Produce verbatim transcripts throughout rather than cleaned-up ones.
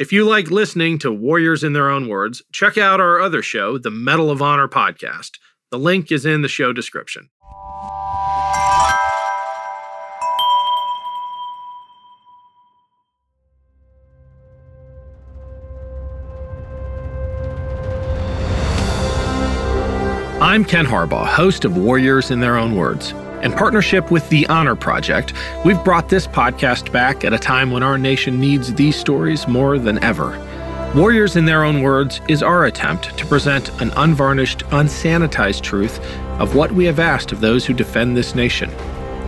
If you like listening to Warriors in Their Own Words, check out our other show, the Medal of Honor podcast. The link is in the show description. I'm Ken Harbaugh, host of Warriors in Their Own Words. In partnership with The Honor Project, we've brought this podcast back at a time when our nation needs these stories more than ever. Warriors in Their Own Words is our attempt to present an unvarnished, unsanitized truth of what we have asked of those who defend this nation.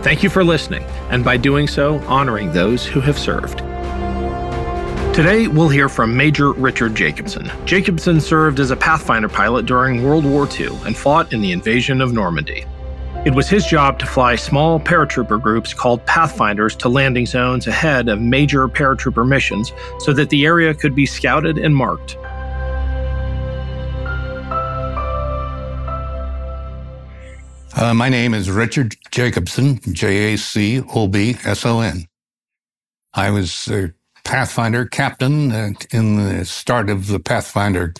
Thank you for listening, and by doing so, honoring those who have served. Today, we'll hear from Major Richard Jacobson. Jacobson served as a Pathfinder pilot during World War Two and fought in the invasion of Normandy. It was his job to fly small paratrooper groups called Pathfinders to landing zones ahead of major paratrooper missions so that the area could be scouted and marked. Uh, my name is Richard Jacobson, J A C O B S O N. I was a Pathfinder captain in the start of the Pathfinder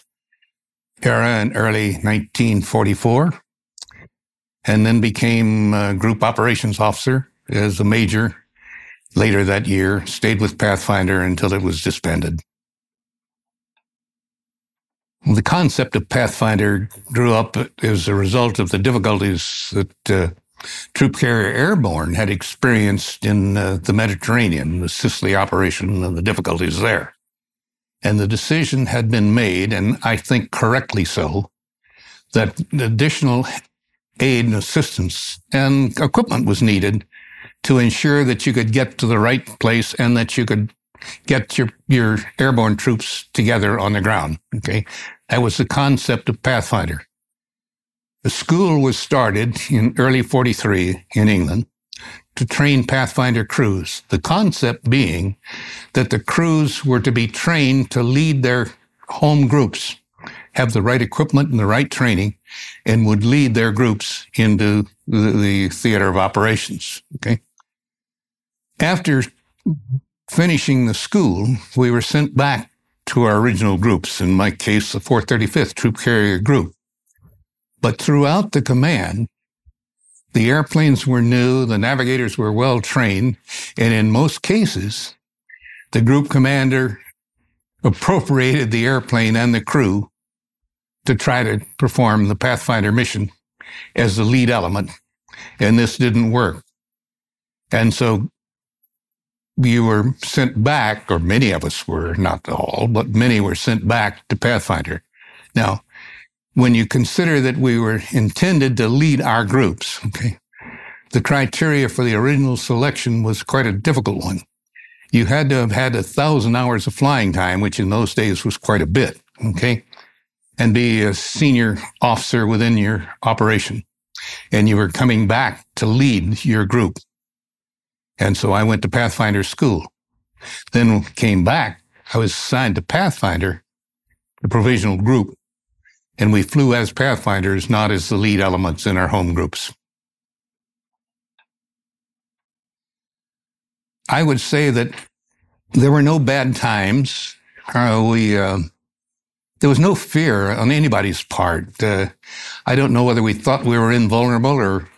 era in early nineteen forty-four. And then became a group operations officer as a major later that year, stayed with Pathfinder until it was disbanded. The concept of Pathfinder grew up as a result of the difficulties that uh, Troop Carrier Airborne had experienced in uh, the Mediterranean, the Sicily operation and the difficulties there. And the decision had been made, and I think correctly so, that additional aid and assistance and equipment was needed to ensure that you could get to the right place and that you could get your, your airborne troops together on the ground. Okay. That was the concept of Pathfinder. The school was started in early forty-three in England to train Pathfinder crews. The concept being that the crews were to be trained to lead their home groups, have the right equipment and the right training, and would lead their groups into the, the theater of operations, okay? After finishing the school, we were sent back to our original groups, in my case, the four thirty-fifth Troop Carrier Group. But throughout the command, the airplanes were new, the navigators were well-trained, and in most cases, the group commander appropriated the airplane and the crew to try to perform the Pathfinder mission as the lead element, and this didn't work. And so you were sent back, or many of us were, not all, but many were sent back to Pathfinder. Now, when you consider that we were intended to lead our groups, okay, the criteria for the original selection was quite a difficult one. You had to have had a thousand hours of flying time, which in those days was quite a bit, okay? And be a senior officer within your operation. And you were coming back to lead your group. And so I went to Pathfinder School. Then came back, I was assigned to Pathfinder, the provisional group, and we flew as Pathfinders, not as the lead elements in our home groups. I would say that there were no bad times. Uh, we... Uh, There was no fear on anybody's part. Uh, I don't know whether we thought we were invulnerable or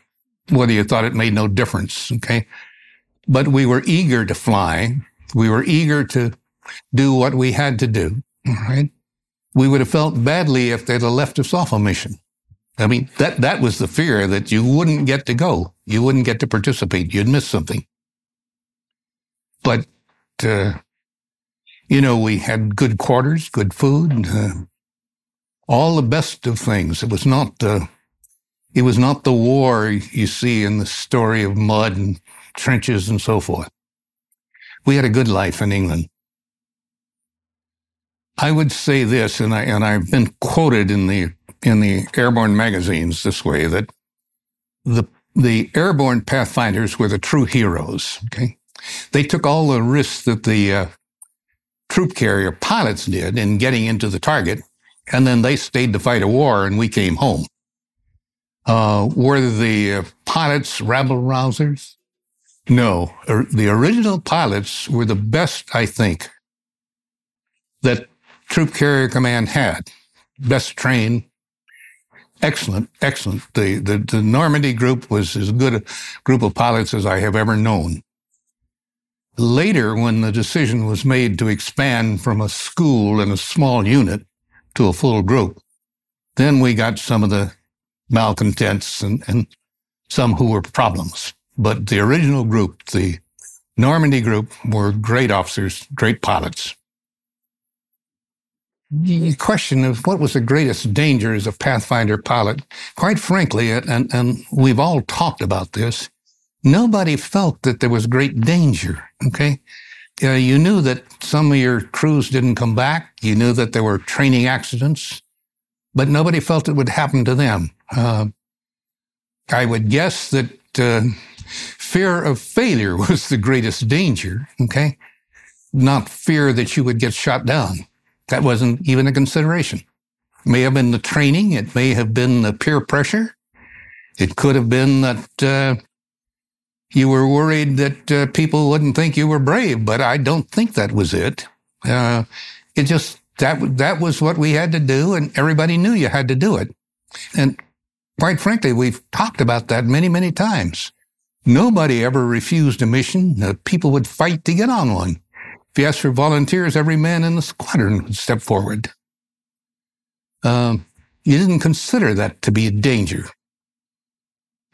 whether you thought it made no difference, okay? But we were eager to fly. We were eager to do what we had to do, all right, we would have felt badly if they'd have left us off a mission. I mean, that, that was the fear, that you wouldn't get to go. You wouldn't get to participate. You'd miss something. But, uh, you know, we had good quarters, good food, uh, all the best of things. It was not the, it was not the war you see in the story of mud and trenches and so forth. We had a good life in England. I would say this, and I and I've been quoted in the in the airborne magazines this way, that the the airborne pathfinders were the true heroes. Okay, they took all the risks that the uh, troop carrier pilots did in getting into the target, and then they stayed to fight a war, and we came home. Uh, were the uh, pilots rabble rousers? No, or, the original pilots were the best, I think, that Troop Carrier Command had. Best trained, excellent, excellent. The, the the Normandy group was as good a group of pilots as I have ever known. Later, when the decision was made to expand from a school and a small unit to a full group, then we got some of the malcontents and, and some who were problems. But the original group, the Normandy group, were great officers, great pilots. The question of what was the greatest danger as a Pathfinder pilot, quite frankly, and, and we've all talked about this, nobody felt that there was great danger, okay? Uh, you knew that some of your crews didn't come back. You knew that there were training accidents, but nobody felt it would happen to them. Uh, I would guess that uh, fear of failure was the greatest danger, okay? Not fear that you would get shot down. That wasn't even a consideration. It may have been the training. It may have been the peer pressure. It could have been that uh, you were worried that uh, people wouldn't think you were brave, but I don't think that was it. Uh, it just, that that was what we had to do, and everybody knew you had to do it. And quite frankly, we've talked about that many, many times. Nobody ever refused a mission. Uh, people would fight to get on one. If you asked for volunteers, every man in the squadron would step forward. Um, you didn't consider that to be a danger.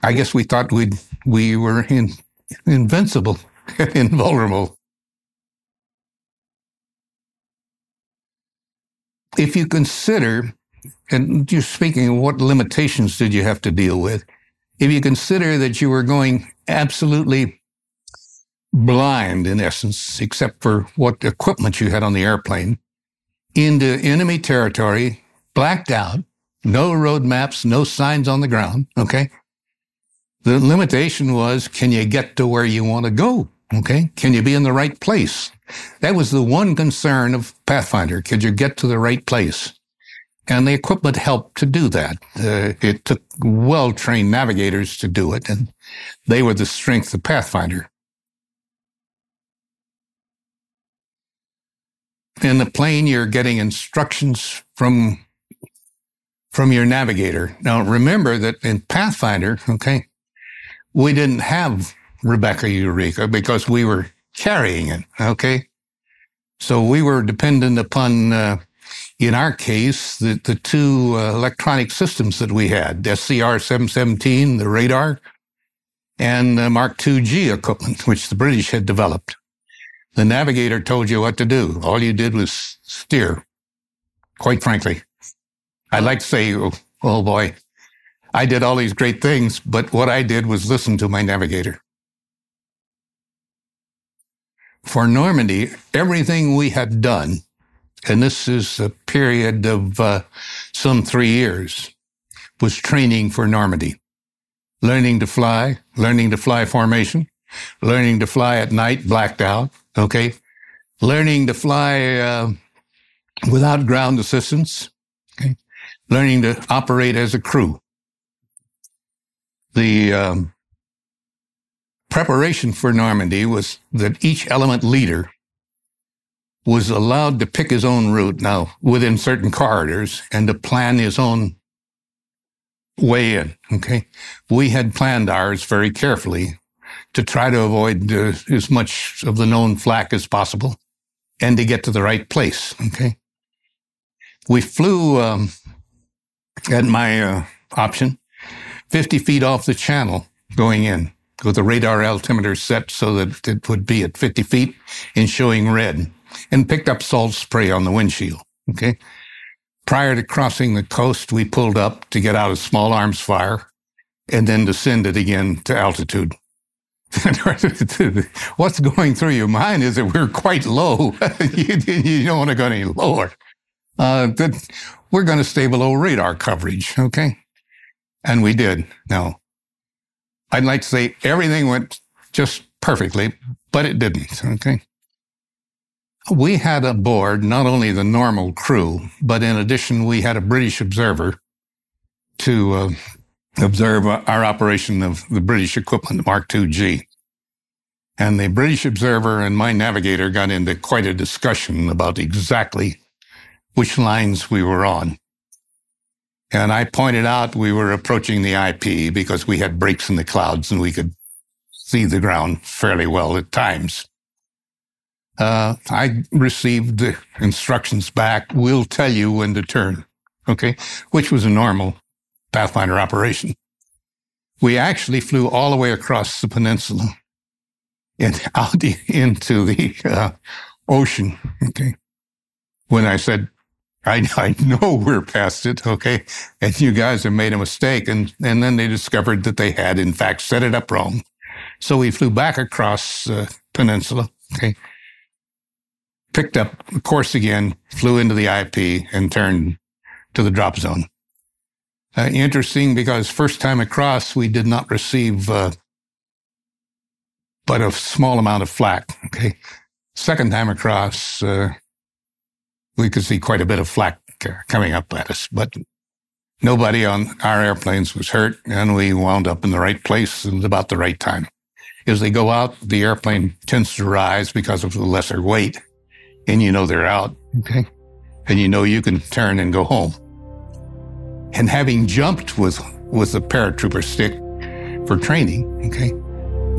I guess we thought we'd, we were in, invincible, invulnerable. If you consider, and you're speaking of what limitations did you have to deal with, if you consider that you were going absolutely blind, in essence, except for what equipment you had on the airplane, into enemy territory, blacked out, no road maps, no signs on the ground, okay? The limitation was, can you get to where you want to go, okay? Can you be in the right place? That was the one concern of Pathfinder. Could you get to the right place? And the equipment helped to do that. Uh, it took well-trained navigators to do it, and they were the strength of Pathfinder. In the plane, you're getting instructions from from your navigator. Now, remember that in Pathfinder, okay, we didn't have Rebecca Eureka because we were carrying it, okay? So we were dependent upon, uh, in our case, the, the two uh, electronic systems that we had, S C R seven seventeen, the radar, and uh, Mark two G equipment, which the British had developed. The navigator told you what to do. All you did was steer, quite frankly. I'd like to say, oh, oh boy, I did all these great things, but what I did was listen to my navigator. For Normandy, everything we had done, and this is a period of uh, some three years, was training for Normandy. Learning to fly, learning to fly formation, learning to fly at night, blacked out. Okay, learning to fly uh, without ground assistance, okay, learning to operate as a crew. The um, preparation for Normandy was that each element leader was allowed to pick his own route, now within certain corridors, and to plan his own way in, okay? We had planned ours very carefully to try to avoid uh, as much of the known flak as possible and to get to the right place, okay? We flew um, at my uh, option fifty feet off the channel going in with the radar altimeter set so that it would be at fifty feet and showing red, and picked up salt spray on the windshield, okay? Prior to crossing the coast, we pulled up to get out of small arms fire and then descended again to altitude. What's going through your mind is that we're quite low. you, you don't want to go any lower. Uh, that we're going to stay below radar coverage, okay? And we did. Now, I'd like to say everything went just perfectly, but it didn't, okay? We had aboard not only the normal crew, but in addition, we had a British observer to uh, observe our operation of the British equipment, Mark two G. And the British observer and my navigator got into quite a discussion about exactly which lines we were on. And I pointed out we were approaching the I P because we had breaks in the clouds and we could see the ground fairly well at times. Uh, I received the instructions back, we'll tell you when to turn, okay, which was a normal Pathfinder operation. We actually flew all the way across the peninsula and out into the uh, ocean, okay. When I said, I, I know we're past it, okay, and you guys have made a mistake, and, and then they discovered that they had, in fact, set it up wrong. So we flew back across the uh, peninsula, okay, picked up the course again, flew into the I P, and turned to the drop zone. Uh, interesting, because first time across, we did not receive uh, but a small amount of flak, okay. Second time across, uh, we could see quite a bit of flak coming up at us, but nobody on our airplanes was hurt, and we wound up in the right place at about the right time. As they go out, the airplane tends to rise because of the lesser weight, and you know they're out, okay? And you know you can turn and go home. And having jumped with with the paratrooper stick for training, okay,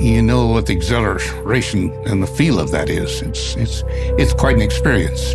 you know what the exhilaration and the feel of that is. It's it's it's quite an experience.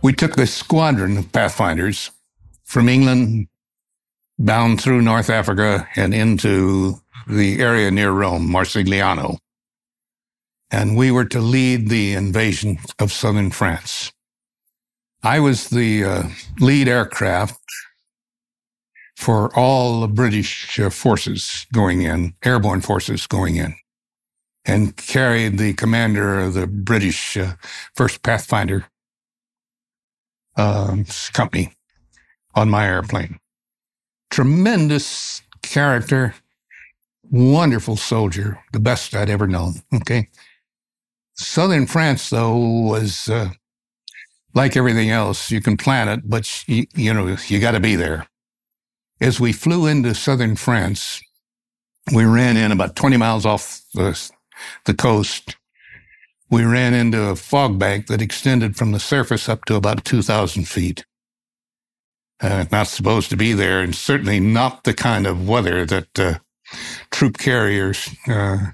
We took this squadron of Pathfinders from England, bound through North Africa and into the area near Rome, Marsigliano. And we were to lead the invasion of southern France. I was the uh, lead aircraft for all the British uh, forces going in, airborne forces going in, and carried the commander of the British uh, first Pathfinder Uh, company on my airplane. Tremendous character, wonderful soldier, the best I'd ever known, okay? Southern France, though, was uh, like everything else. You can plan it, but, you, you know, you got to be there. As we flew into southern France, we ran in about twenty miles off the, the coast. We ran into a fog bank that extended from the surface up to about two thousand feet. Uh, not supposed to be there, and certainly not the kind of weather that uh, troop carriers, uh,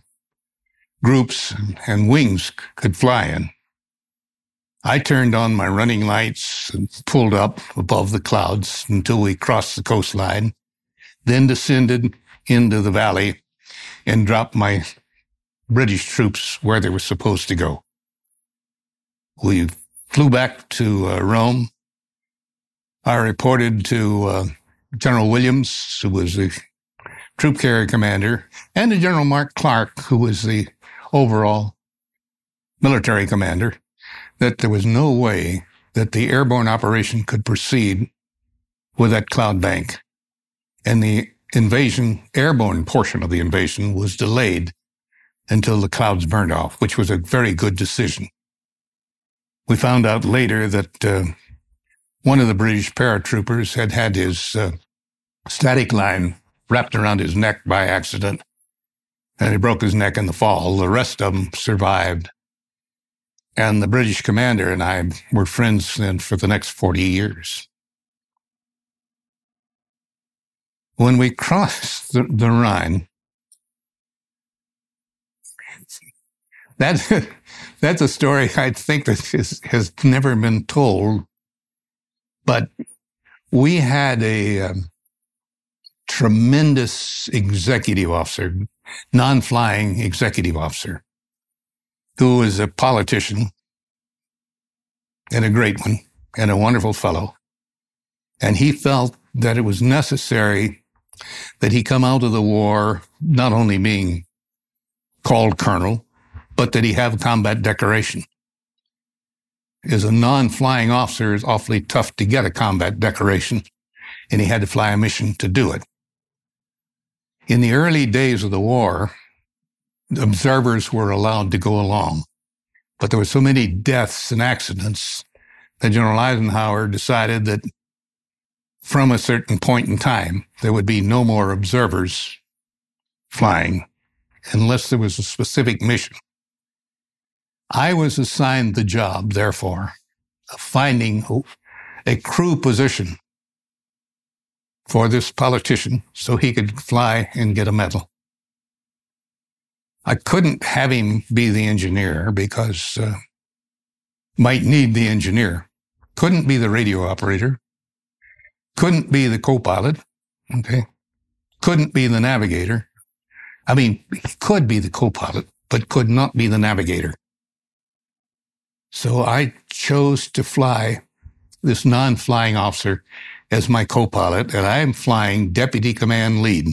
groups, and wings could fly in. I turned on my running lights and pulled up above the clouds until we crossed the coastline, then descended into the valley and dropped my British troops where they were supposed to go. We flew back to uh, Rome. I reported to uh, General Williams, who was the troop carrier commander, and to General Mark Clark, who was the overall military commander, that there was no way that the airborne operation could proceed with that cloud bank. And the invasion, airborne portion of the invasion, was delayed until the clouds burned off, which was a very good decision. We found out later that uh, one of the British paratroopers had had his uh, static line wrapped around his neck by accident, and he broke his neck in the fall. The rest of them survived. And the British commander and I were friends then for the next forty years. When we crossed the, the Rhine, that, that's a story I think that is, has never been told, but we had a um, tremendous executive officer, non-flying executive officer, who was a politician and a great one and a wonderful fellow. And he felt that it was necessary that he come out of the war not only being called colonel, but that he have a combat decoration. As a non-flying officer, it's awfully tough to get a combat decoration, and he had to fly a mission to do it. In the early days of the war, observers were allowed to go along, but there were so many deaths and accidents that General Eisenhower decided that from a certain point in time, there would be no more observers flying unless there was a specific mission. I was assigned the job, therefore, of finding a crew position for this politician so he could fly and get a medal. I couldn't have him be the engineer because uh, might need the engineer. Couldn't be the radio operator. Couldn't be the co-pilot. Okay. Couldn't be the navigator. I mean, he could be the co-pilot, but could not be the navigator. So I chose to fly this non-flying officer as my co-pilot, and I am flying deputy command lead,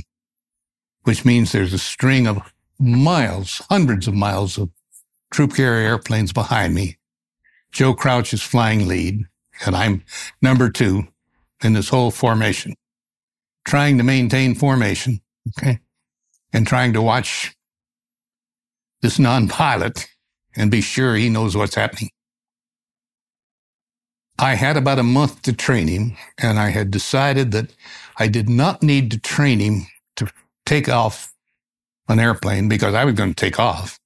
which means there's a string of miles, hundreds of miles of troop carrier airplanes behind me. Joe Crouch is flying lead, and I'm number two in this whole formation, trying to maintain formation, okay, and trying to watch this non-pilot and be sure he knows what's happening. I had about a month to train him, and I had decided that I did not need to train him to take off an airplane because I was going to take off.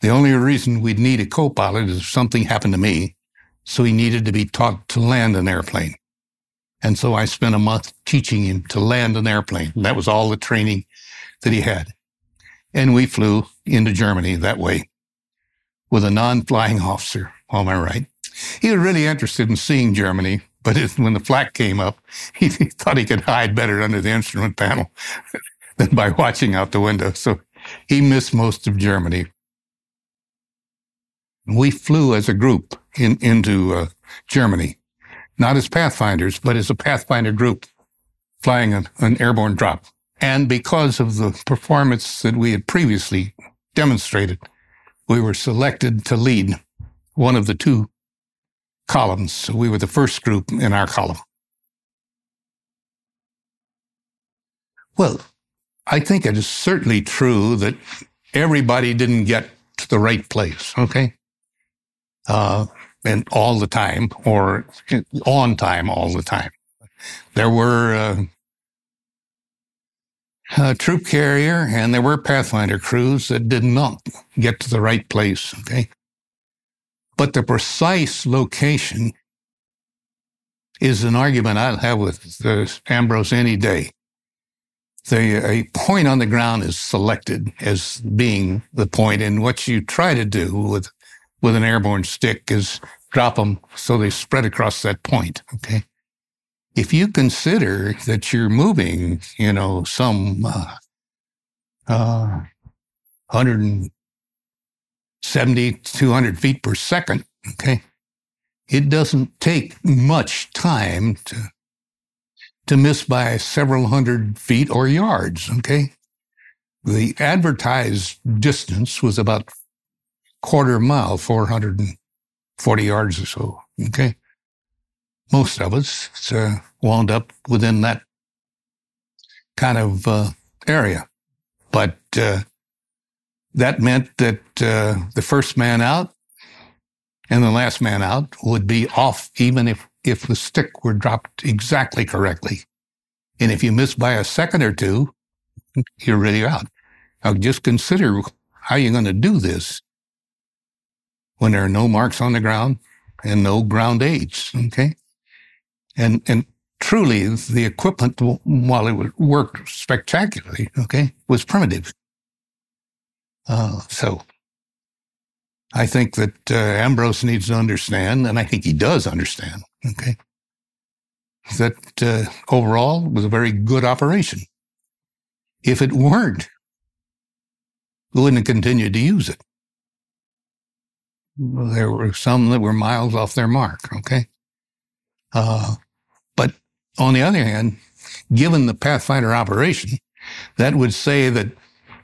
The only reason we'd need a co-pilot is if something happened to me, so he needed to be taught to land an airplane. And so I spent a month teaching him to land an airplane. That was all the training that he had. And we flew into Germany that way with a non-flying officer on my right. He was really interested in seeing Germany, but it, when the flak came up, he, he thought he could hide better under the instrument panel than by watching out the window. So he missed most of Germany. We flew as a group in, into uh, Germany, not as pathfinders, but as a pathfinder group flying an, an airborne drop. And because of the performance that we had previously demonstrated, we were selected to lead one of the two columns. So we were the first group in our column. Well, I think it is certainly true that everybody didn't get to the right place, okay? Uh, and all the time, or on time all the time. There were uh, a troop carrier and there were Pathfinder crews that did not get to the right place, okay? But the precise location is an argument I'll have with uh, Ambrose any day. The, a point on the ground is selected as being the point, and what you try to do with with an airborne stick is drop them so they spread across that point, okay? If you consider that you're moving, you know, some uh, uh, one hundred seventy, two hundred feet per second, okay, it doesn't take much time to to miss by several hundred feet or yards, okay? The advertised distance was about quarter mile, four hundred forty yards or so, okay? Most of us uh, wound up within that kind of uh, area. But uh, that meant that uh, the first man out and the last man out would be off even if, if the stick were dropped exactly correctly. And if you miss by a second or two, you're really out. Now just consider how you're going to do this when there are no marks on the ground and no ground aids, okay? And and truly, the equipment, while it worked spectacularly, okay, was primitive. Uh, so I think that uh, Ambrose needs to understand, and I think he does understand, okay, that uh, overall it was a very good operation. If it weren't, we wouldn't have continued to use it. There were some that were miles off their mark, okay? Uh, but on the other hand, given the Pathfinder operation, that would say that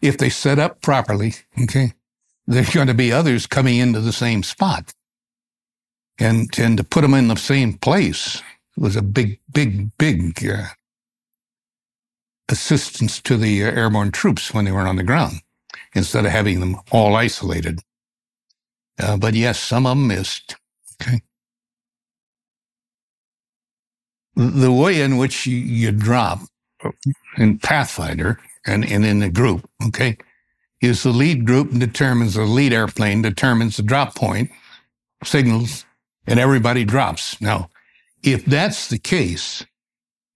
if they set up properly, okay, there's going to be others coming into the same spot. And, and to put them in the same place was a big, big, big uh, assistance to the airborne troops when they were on the ground, instead of having them all isolated. Uh, but yes, some of them missed, okay? The way in which you, you drop in Pathfinder and, and in the group, okay, is the lead group determines, the lead airplane determines the drop point, signals, and everybody drops. Now, if that's the case,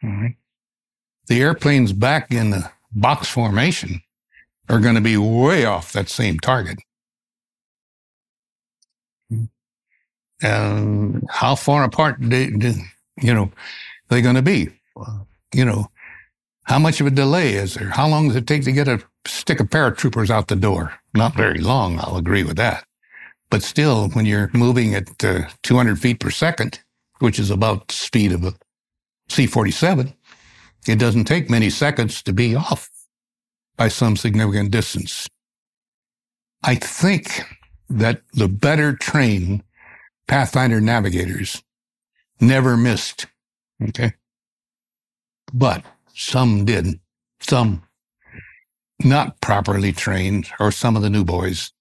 all right, the airplanes back in the box formation are going to be way off that same target. And um, how far apart, they, they, you know, they're going to be? You know, how much of a delay is there? How long does it take to get a stick of paratroopers out the door? Not very long, I'll agree with that. But still, when you're moving at uh, two hundred feet per second, which is about the speed of a C forty-seven, it doesn't take many seconds to be off by some significant distance. I think that the better trained Pathfinder navigators never missed, okay? But some did. Some not properly trained, or some of the new boys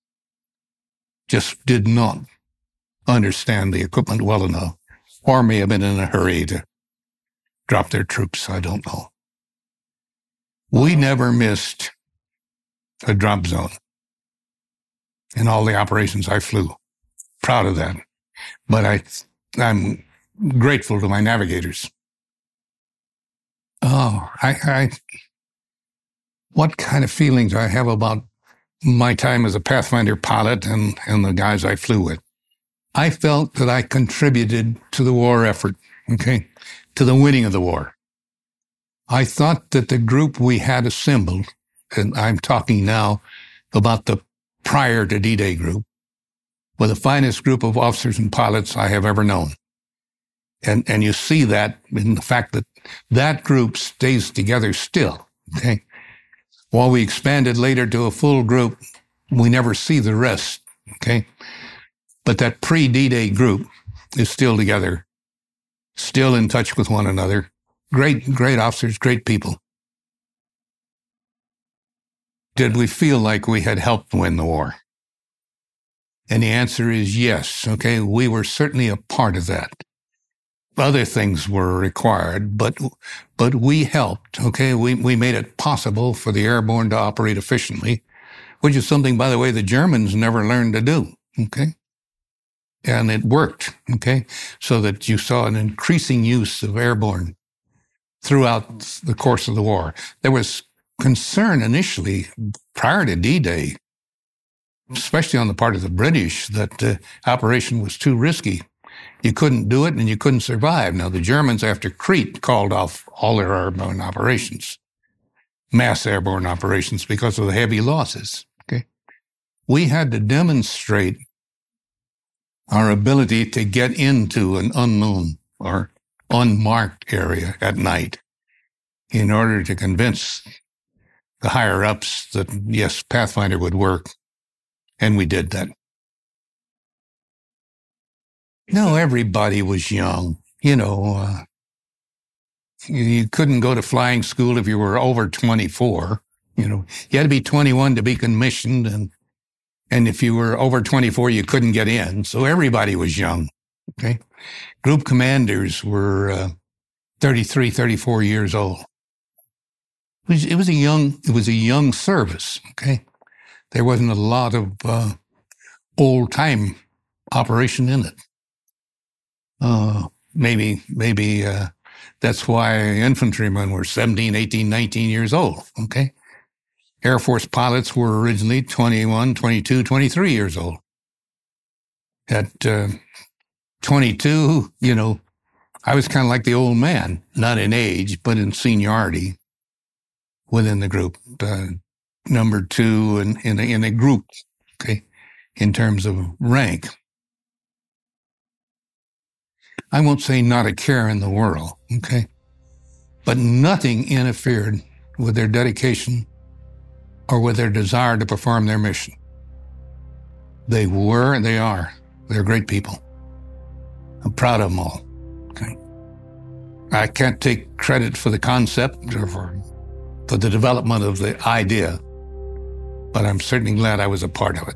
just did not understand the equipment well enough, or may have been in a hurry to drop their troops. I don't know. We never missed a drop zone in all the operations I flew. Proud of that. But I, I'm grateful to my navigators. Oh, I, I, what kind of feelings I have about my time as a Pathfinder pilot and, and the guys I flew with. I felt that I contributed to the war effort, okay, to the winning of the war. I thought that the group we had assembled, and I'm talking now about the prior to D-Day group, were the finest group of officers and pilots I have ever known. And and you see that in the fact that that group stays together still, okay? While we expanded later to a full group, we never see the rest, okay? But that pre-D-Day group is still together, still in touch with one another. Great, great officers, great people. Did we feel like we had helped win the war? And the answer is yes, okay? We were certainly a part of that. Other things were required, but but we helped, okay? We we made it possible for the airborne to operate efficiently, which is something, by the way, the Germans never learned to do, okay? And it worked, okay? So that you saw an increasing use of airborne throughout the course of the war. There was concern initially prior to D-Day, especially on the part of the British, that the operation was too risky. you couldn't do it and you couldn't survive. Now, the Germans, after Crete, called off all their airborne operations, mass airborne operations, because of the heavy losses. Okay, we had to demonstrate our ability to get into an unknown or unmarked area at night in order to convince the higher-ups that, yes, Pathfinder would work, and we did that. No, everybody was young. You know, uh, you, you couldn't go to flying school if you were over twenty-four. You know, you had to be twenty-one to be commissioned, and and if you were over twenty-four, you couldn't get in. So everybody was young, okay? Group commanders were uh, thirty-three, thirty-four years old. It was, it was a young, it was a young service, okay? There wasn't a lot of uh, old-time operation in it. Uh, maybe maybe uh, that's why infantrymen were seventeen, eighteen, nineteen years old, okay? Air Force pilots were originally twenty-one, twenty-two, twenty-three years old. At uh, twenty-two, you know, I was kind of like the old man, not in age, but in seniority within the group, uh, number two in, in, a, in a group, okay, in terms of rank. I won't say not a care in the world, okay, but nothing interfered with their dedication or with their desire to perform their mission. They were and they are. They're great people. I'm proud of them all. Okay. I can't take credit for the concept or for, for the development of the idea, but I'm certainly glad I was a part of it.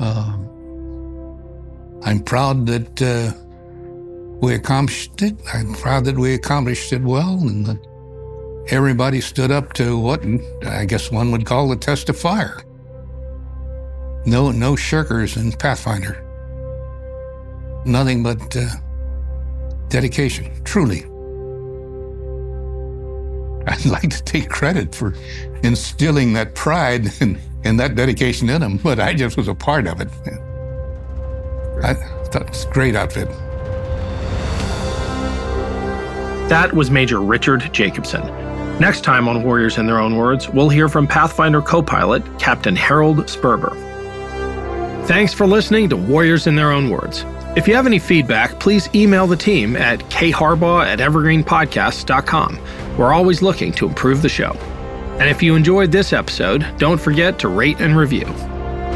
Um, I'm proud that uh, we accomplished it. I'm proud that we accomplished it well and that everybody stood up to what I guess one would call the test of fire. No, no shirkers in Pathfinder. Nothing but uh, dedication, truly. I'd like to take credit for instilling that pride and, and that dedication in them, but I just was a part of it. I thought it was a great outfit. That was Major Richard Jacobson. Next time on Warriors in Their Own Words, we'll hear from Pathfinder co-pilot Captain Harold Sperber. Thanks for listening to Warriors in Their Own Words. If you have any feedback, please email the team at k harbaugh at evergreen podcasts dot com. We're always looking to improve the show. And if you enjoyed this episode, don't forget to rate and review.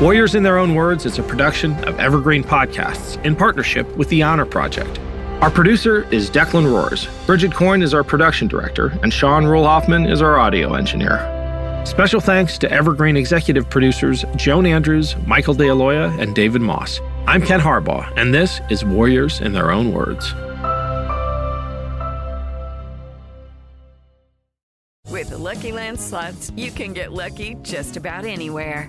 Warriors in Their Own Words is a production of Evergreen Podcasts in partnership with The Honor Project. Our producer is Declan Roars. Bridget Coyne is our production director, and Sean Rule Hoffman is our audio engineer. Special thanks to Evergreen executive producers Joan Andrews, Michael DeAloia, and David Moss. I'm Ken Harbaugh, and this is Warriors in Their Own Words. With the Lucky Land Slots, you can get lucky just about anywhere.